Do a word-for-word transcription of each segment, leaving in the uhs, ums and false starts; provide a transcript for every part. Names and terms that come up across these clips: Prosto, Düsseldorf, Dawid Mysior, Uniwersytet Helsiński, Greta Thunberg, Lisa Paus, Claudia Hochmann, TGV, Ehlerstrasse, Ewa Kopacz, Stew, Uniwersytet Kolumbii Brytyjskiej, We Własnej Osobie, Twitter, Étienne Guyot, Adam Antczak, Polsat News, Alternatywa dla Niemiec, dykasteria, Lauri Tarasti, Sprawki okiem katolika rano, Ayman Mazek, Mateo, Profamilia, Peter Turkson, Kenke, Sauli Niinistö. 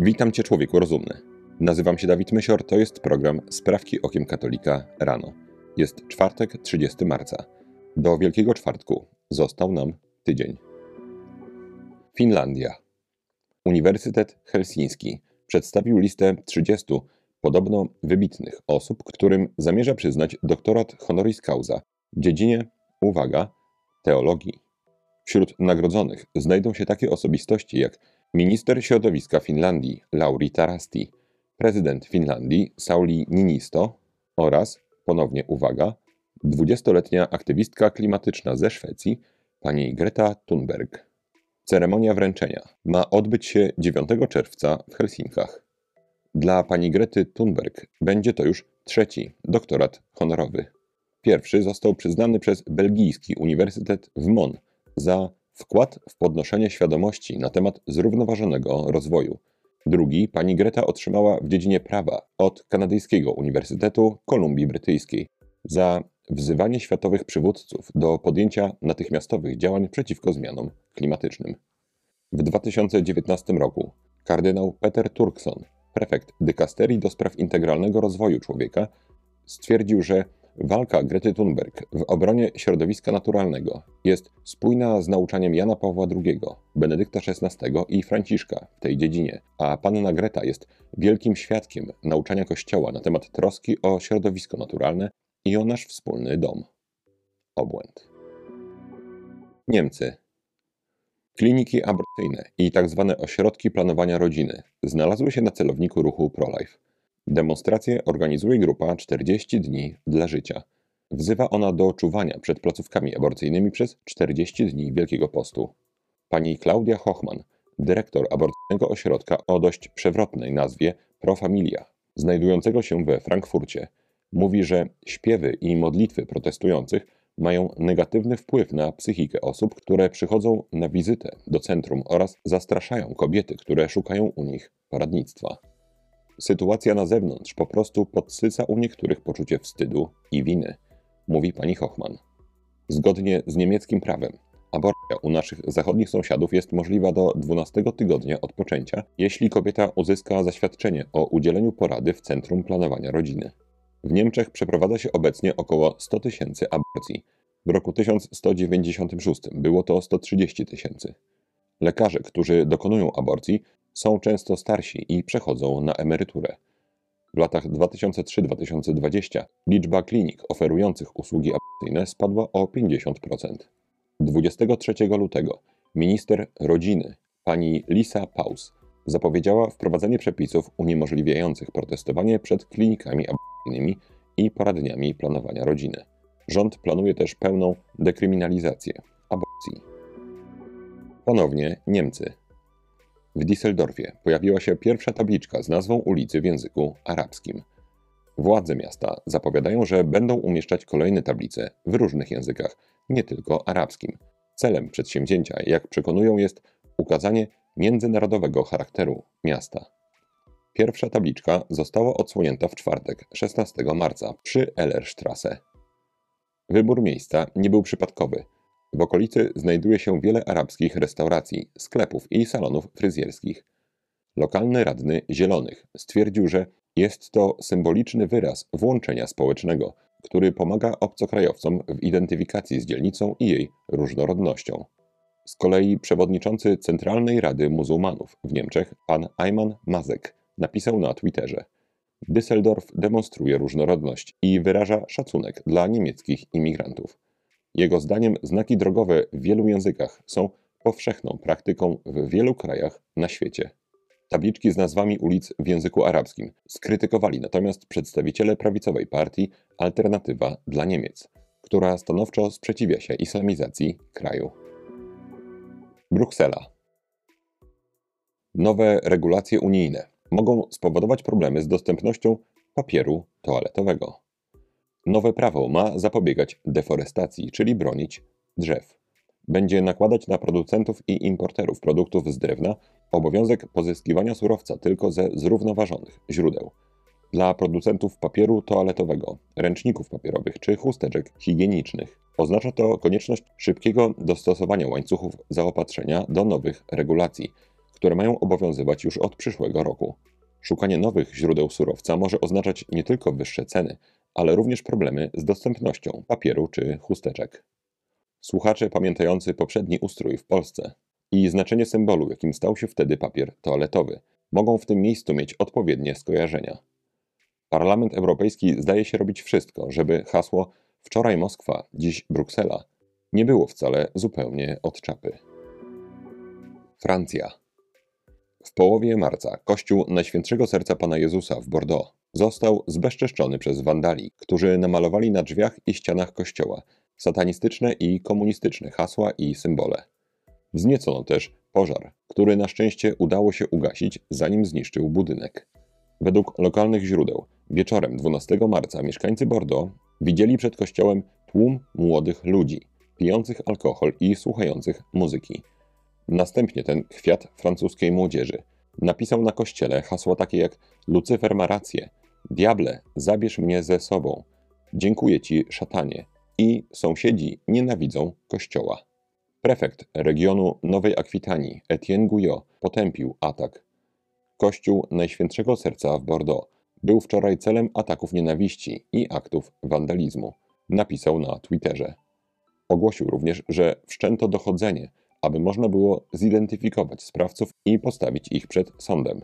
Witam Cię, człowieku rozumny. Nazywam się Dawid Mysior, to jest program Sprawki okiem katolika rano. Jest czwartek, trzydziestego marca. Do Wielkiego Czwartku został nam tydzień. Finlandia. Uniwersytet Helsiński przedstawił listę trzydziestu podobno wybitnych osób, którym zamierza przyznać doktorat honoris causa w dziedzinie, uwaga, teologii. Wśród nagrodzonych znajdą się takie osobistości jak minister środowiska Finlandii Lauri Tarasti, prezydent Finlandii Sauli Niinistö oraz, ponownie uwaga, dwudziestoletnia aktywistka klimatyczna ze Szwecji pani Greta Thunberg. Ceremonia wręczenia ma odbyć się dziewiątego czerwca w Helsinkach. Dla pani Grety Thunberg będzie to już trzeci doktorat honorowy. Pierwszy został przyznany przez belgijski uniwersytet w Mon za wkład w podnoszenie świadomości na temat zrównoważonego rozwoju. Drugi pani Greta otrzymała w dziedzinie prawa od kanadyjskiego Uniwersytetu Kolumbii Brytyjskiej za wzywanie światowych przywódców do podjęcia natychmiastowych działań przeciwko zmianom klimatycznym. W dwa tysiące dziewiętnastego roku kardynał Peter Turkson, prefekt dykasterii do spraw integralnego rozwoju człowieka, stwierdził, że walka Grety Thunberg w obronie środowiska naturalnego jest spójna z nauczaniem Jana Pawła drugiego, Benedykta szesnastego i Franciszka w tej dziedzinie, a panna Greta jest wielkim świadkiem nauczania Kościoła na temat troski o środowisko naturalne i o nasz wspólny dom. Obłęd. Niemcy. Kliniki aborcyjne i tzw. ośrodki planowania rodziny znalazły się na celowniku ruchu pro-life. Demonstrację organizuje grupa czterdzieści dni dla życia. Wzywa ona do czuwania przed placówkami aborcyjnymi przez czterdzieści dni Wielkiego Postu. Pani Claudia Hochmann, dyrektor aborcyjnego ośrodka o dość przewrotnej nazwie Profamilia, znajdującego się we Frankfurcie, mówi, że śpiewy i modlitwy protestujących mają negatywny wpływ na psychikę osób, które przychodzą na wizytę do centrum oraz zastraszają kobiety, które szukają u nich poradnictwa. Sytuacja na zewnątrz po prostu podsyca u niektórych poczucie wstydu i winy, mówi pani Hochmann. Zgodnie z niemieckim prawem, aborcja u naszych zachodnich sąsiadów jest możliwa do dwunastego tygodnia od poczęcia, jeśli kobieta uzyska zaświadczenie o udzieleniu porady w Centrum Planowania Rodziny. W Niemczech przeprowadza się obecnie około sto tysięcy aborcji. W roku tysiąc sto dziewięćdziesiątym szóstym było to sto trzydzieści tysięcy. Lekarze, którzy dokonują aborcji, są często starsi i przechodzą na emeryturę. W latach dwa tysiące trzeci do dwa tysiące dwudziestego liczba klinik oferujących usługi aborcyjne spadła o pięćdziesiąt procent. dwudziestego trzeciego lutego minister rodziny pani Lisa Paus zapowiedziała wprowadzenie przepisów uniemożliwiających protestowanie przed klinikami aborcyjnymi i poradniami planowania rodziny. Rząd planuje też pełną dekryminalizację aborcji. Ponownie Niemcy. W Düsseldorfie pojawiła się pierwsza tabliczka z nazwą ulicy w języku arabskim. Władze miasta zapowiadają, że będą umieszczać kolejne tablice w różnych językach, nie tylko arabskim. Celem przedsięwzięcia, jak przekonują, jest ukazanie międzynarodowego charakteru miasta. Pierwsza tabliczka została odsłonięta w czwartek, szesnastego marca, przy Ehlerstrasse. Wybór miejsca nie był przypadkowy. W okolicy znajduje się wiele arabskich restauracji, sklepów i salonów fryzjerskich. Lokalny radny Zielonych stwierdził, że jest to symboliczny wyraz włączenia społecznego, który pomaga obcokrajowcom w identyfikacji z dzielnicą i jej różnorodnością. Z kolei przewodniczący Centralnej Rady Muzułmanów w Niemczech, pan Ayman Mazek, napisał na Twitterze: Düsseldorf demonstruje różnorodność i wyraża szacunek dla niemieckich imigrantów. Jego zdaniem znaki drogowe w wielu językach są powszechną praktyką w wielu krajach na świecie. Tabliczki z nazwami ulic w języku arabskim skrytykowali natomiast przedstawiciele prawicowej partii Alternatywa dla Niemiec, która stanowczo sprzeciwia się islamizacji kraju. Bruksela. Nowe regulacje unijne mogą spowodować problemy z dostępnością papieru toaletowego. Nowe prawo ma zapobiegać deforestacji, czyli bronić drzew. Będzie nakładać na producentów i importerów produktów z drewna obowiązek pozyskiwania surowca tylko ze zrównoważonych źródeł. Dla producentów papieru toaletowego, ręczników papierowych czy chusteczek higienicznych oznacza to konieczność szybkiego dostosowania łańcuchów zaopatrzenia do nowych regulacji, które mają obowiązywać już od przyszłego roku. Szukanie nowych źródeł surowca może oznaczać nie tylko wyższe ceny, ale również problemy z dostępnością papieru czy chusteczek. Słuchacze pamiętający poprzedni ustrój w Polsce i znaczenie symbolu, jakim stał się wtedy papier toaletowy, mogą w tym miejscu mieć odpowiednie skojarzenia. Parlament Europejski zdaje się robić wszystko, żeby hasło "Wczoraj Moskwa, dziś Bruksela" nie było wcale zupełnie od czapy. Francja. W połowie marca kościół Najświętszego Serca Pana Jezusa w Bordeaux został zbezczeszczony przez wandali, którzy namalowali na drzwiach i ścianach kościoła satanistyczne i komunistyczne hasła i symbole. Wzniecono też pożar, który na szczęście udało się ugasić, zanim zniszczył budynek. Według lokalnych źródeł wieczorem dwunastego marca mieszkańcy Bordeaux widzieli przed kościołem tłum młodych ludzi, pijących alkohol i słuchających muzyki. Następnie ten kwiat francuskiej młodzieży napisał na kościele hasła takie jak "Lucyfer ma rację", "Diable, zabierz mnie ze sobą", "Dziękuję ci, szatanie" i "Sąsiedzi nienawidzą kościoła". Prefekt regionu Nowej Akwitanii Étienne Guyot potępił atak. Kościół Najświętszego Serca w Bordeaux był wczoraj celem ataków nienawiści i aktów wandalizmu, napisał na Twitterze. Ogłosił również, że wszczęto dochodzenie, aby można było zidentyfikować sprawców i postawić ich przed sądem.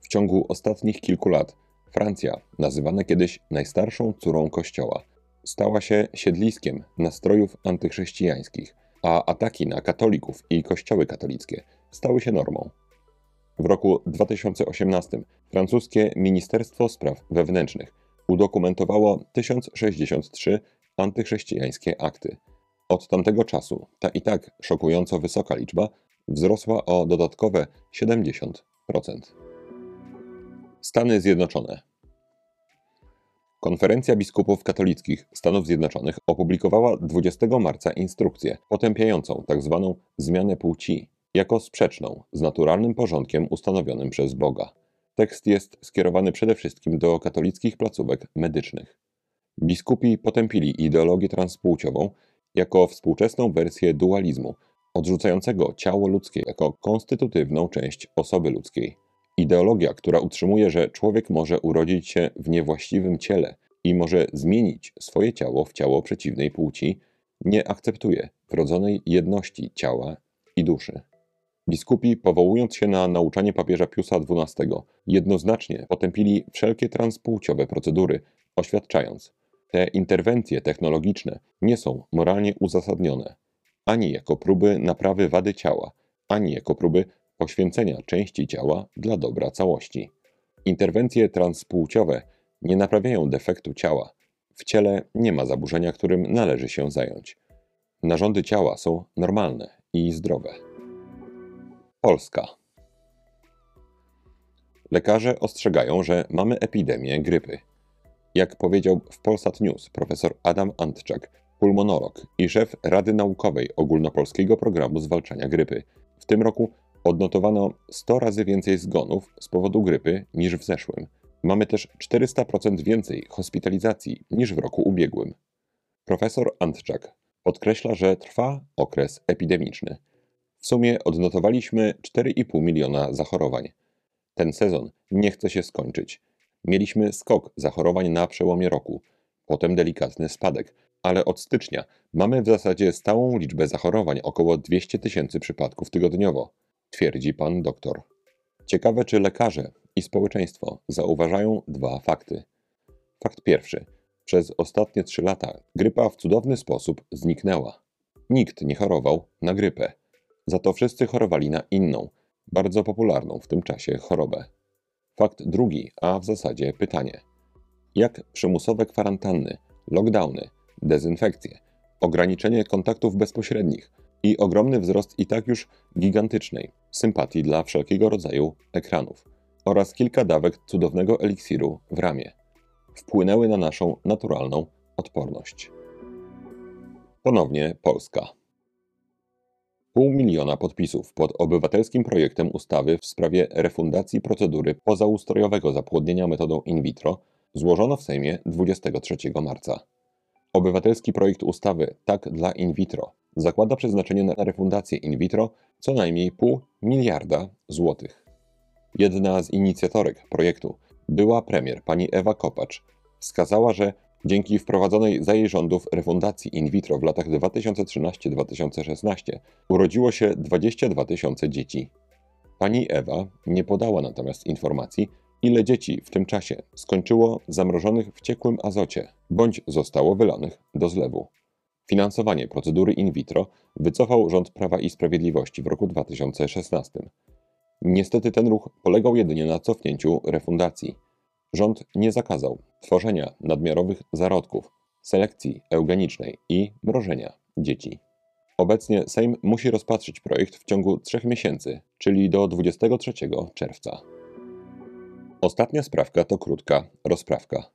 W ciągu ostatnich kilku lat Francja, nazywana kiedyś najstarszą córą Kościoła, stała się siedliskiem nastrojów antychrześcijańskich, a ataki na katolików i kościoły katolickie stały się normą. W roku dwa tysiące osiemnastym francuskie Ministerstwo Spraw Wewnętrznych udokumentowało tysiąc sześćdziesiąt trzy antychrześcijańskie akty. Od tamtego czasu ta i tak szokująco wysoka liczba wzrosła o dodatkowe siedemdziesiąt procent. Stany Zjednoczone. Konferencja Biskupów Katolickich Stanów Zjednoczonych opublikowała dwudziestego marca instrukcję potępiającą tzw. zmianę płci jako sprzeczną z naturalnym porządkiem ustanowionym przez Boga. Tekst jest skierowany przede wszystkim do katolickich placówek medycznych. Biskupi potępili ideologię transpłciową jako współczesną wersję dualizmu, odrzucającego ciało ludzkie jako konstytutywną część osoby ludzkiej. Ideologia, która utrzymuje, że człowiek może urodzić się w niewłaściwym ciele i może zmienić swoje ciało w ciało przeciwnej płci, nie akceptuje wrodzonej jedności ciała i duszy. Biskupi, powołując się na nauczanie papieża Piusa dwunastego, jednoznacznie potępili wszelkie transpłciowe procedury, oświadczając: te interwencje technologiczne nie są moralnie uzasadnione, ani jako próby naprawy wady ciała, ani jako próby poświęcenia części ciała dla dobra całości. Interwencje transpłciowe nie naprawiają defektu ciała. W ciele nie ma zaburzenia, którym należy się zająć. Narządy ciała są normalne i zdrowe. Polska. Lekarze ostrzegają, że mamy epidemię grypy. Jak powiedział w Polsat News profesor Adam Antczak, pulmonolog i szef Rady Naukowej Ogólnopolskiego Programu Zwalczania Grypy, w tym roku odnotowano sto razy więcej zgonów z powodu grypy niż w zeszłym. Mamy też czterysta procent więcej hospitalizacji niż w roku ubiegłym. Profesor Antczak podkreśla, że trwa okres epidemiczny. W sumie odnotowaliśmy cztery i pół miliona zachorowań. Ten sezon nie chce się skończyć. Mieliśmy skok zachorowań na przełomie roku, potem delikatny spadek, ale od stycznia mamy w zasadzie stałą liczbę zachorowań, około dwieście tysięcy przypadków tygodniowo, twierdzi pan doktor. Ciekawe, czy lekarze i społeczeństwo zauważają dwa fakty. Fakt pierwszy. Przez ostatnie trzy lata grypa w cudowny sposób zniknęła. Nikt nie chorował na grypę. Za to wszyscy chorowali na inną, bardzo popularną w tym czasie chorobę. Fakt drugi, a w zasadzie pytanie. Jak przymusowe kwarantanny, lockdowny, dezynfekcje, ograniczenie kontaktów bezpośrednich i ogromny wzrost i tak już gigantycznej sympatii dla wszelkiego rodzaju ekranów oraz kilka dawek cudownego eliksiru w ramię wpłynęły na naszą naturalną odporność. Ponownie Polska. Pół miliona podpisów pod obywatelskim projektem ustawy w sprawie refundacji procedury pozaustrojowego zapłodnienia metodą in vitro złożono w Sejmie dwudziestego trzeciego marca. Obywatelski projekt ustawy Tak dla in vitro zakłada przeznaczenie na refundację in vitro co najmniej pół miliarda złotych. Jedna z inicjatorek projektu, była premier pani Ewa Kopacz, wskazała, że dzięki wprowadzonej za jej rządów refundacji in vitro w latach dwa tysiące trzynastym do dwa tysiące szesnastego urodziło się dwadzieścia dwa tysiące dzieci. Pani Ewa nie podała natomiast informacji, ile dzieci w tym czasie skończyło zamrożonych w ciekłym azocie bądź zostało wylanych do zlewu. Finansowanie procedury in vitro wycofał rząd Prawa i Sprawiedliwości w roku dwa tysiące szesnastym. Niestety ten ruch polegał jedynie na cofnięciu refundacji. Rząd nie zakazał tworzenia nadmiarowych zarodków, selekcji eugenicznej i mrożenia dzieci. Obecnie Sejm musi rozpatrzyć projekt w ciągu trzech miesięcy, czyli do dwudziestego trzeciego czerwca. Ostatnia sprawka to krótka rozprawka.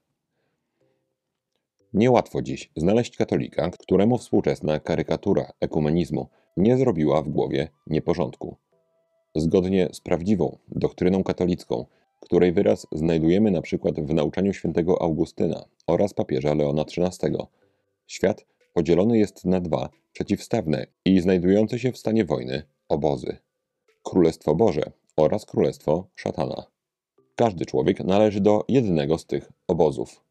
Niełatwo dziś znaleźć katolika, któremu współczesna karykatura ekumenizmu nie zrobiła w głowie nieporządku. Zgodnie z prawdziwą doktryną katolicką, której wyraz znajdujemy na przykład w nauczaniu świętego Augustyna oraz papieża Leona trzynastego, świat podzielony jest na dwa przeciwstawne i znajdujące się w stanie wojny obozy. Królestwo Boże oraz Królestwo Szatana. Każdy człowiek należy do jednego z tych obozów.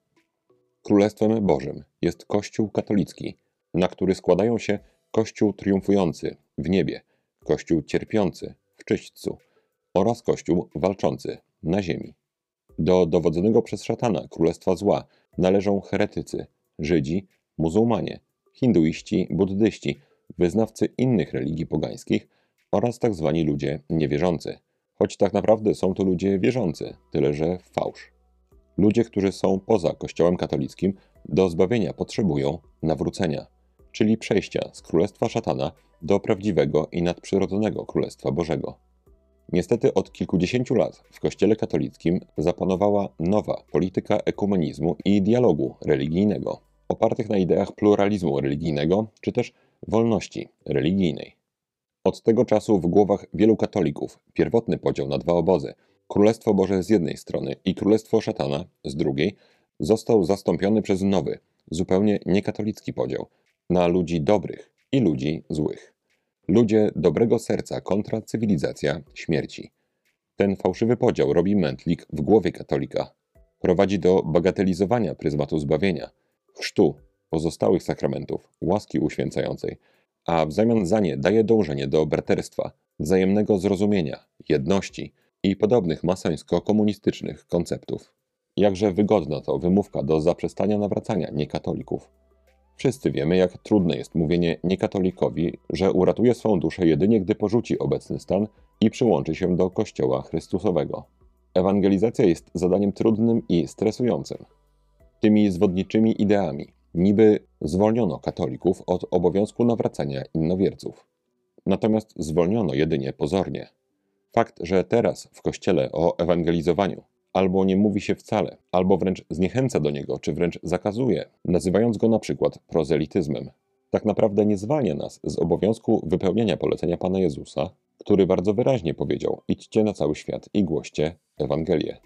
Królestwem Bożym jest Kościół katolicki, na który składają się Kościół triumfujący w niebie, Kościół cierpiący w czyśćcu oraz Kościół walczący na ziemi. Do dowodzonego przez szatana Królestwa Zła należą heretycy, Żydzi, muzułmanie, hinduiści, buddyści, wyznawcy innych religii pogańskich oraz tak zwani ludzie niewierzący, choć tak naprawdę są to ludzie wierzący, tyle że w fałsz. Ludzie, którzy są poza Kościołem katolickim, do zbawienia potrzebują nawrócenia, czyli przejścia z Królestwa Szatana do prawdziwego i nadprzyrodzonego Królestwa Bożego. Niestety od kilkudziesięciu lat w Kościele katolickim zapanowała nowa polityka ekumenizmu i dialogu religijnego, opartych na ideach pluralizmu religijnego czy też wolności religijnej. Od tego czasu w głowach wielu katolików pierwotny podział na dwa obozy, Królestwo Boże z jednej strony i Królestwo Szatana z drugiej, został zastąpiony przez nowy, zupełnie niekatolicki podział na ludzi dobrych i ludzi złych. Ludzie dobrego serca kontra cywilizacja śmierci. Ten fałszywy podział robi mętlik w głowie katolika. Prowadzi do bagatelizowania pryzmatu zbawienia, chrztu, pozostałych sakramentów, łaski uświęcającej, a w zamian za nie daje dążenie do braterstwa, wzajemnego zrozumienia, jedności i podobnych masońsko-komunistycznych konceptów. Jakże wygodna to wymówka do zaprzestania nawracania niekatolików. Wszyscy wiemy, jak trudne jest mówienie niekatolikowi, że uratuje swą duszę jedynie, gdy porzuci obecny stan i przyłączy się do Kościoła Chrystusowego. Ewangelizacja jest zadaniem trudnym i stresującym. Tymi zwodniczymi ideami niby zwolniono katolików od obowiązku nawracania innowierców. Natomiast zwolniono jedynie pozornie. Fakt, że teraz w Kościele o ewangelizowaniu albo nie mówi się wcale, albo wręcz zniechęca do niego, czy wręcz zakazuje, nazywając go na przykład prozelityzmem, tak naprawdę nie zwalnia nas z obowiązku wypełniania polecenia Pana Jezusa, który bardzo wyraźnie powiedział: idźcie na cały świat i głoście Ewangelię.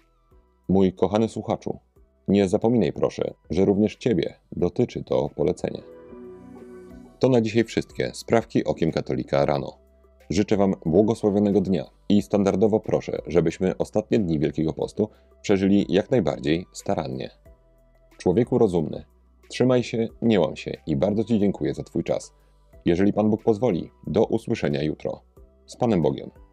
Mój kochany słuchaczu, nie zapominaj proszę, że również Ciebie dotyczy to polecenie. To na dzisiaj wszystkie sprawki Okiem Katolika rano. Życzę Wam błogosławionego dnia i standardowo proszę, żebyśmy ostatnie dni Wielkiego Postu przeżyli jak najbardziej starannie. Człowieku rozumny, trzymaj się, nie łam się i bardzo Ci dziękuję za Twój czas. Jeżeli Pan Bóg pozwoli, do usłyszenia jutro. Z Panem Bogiem.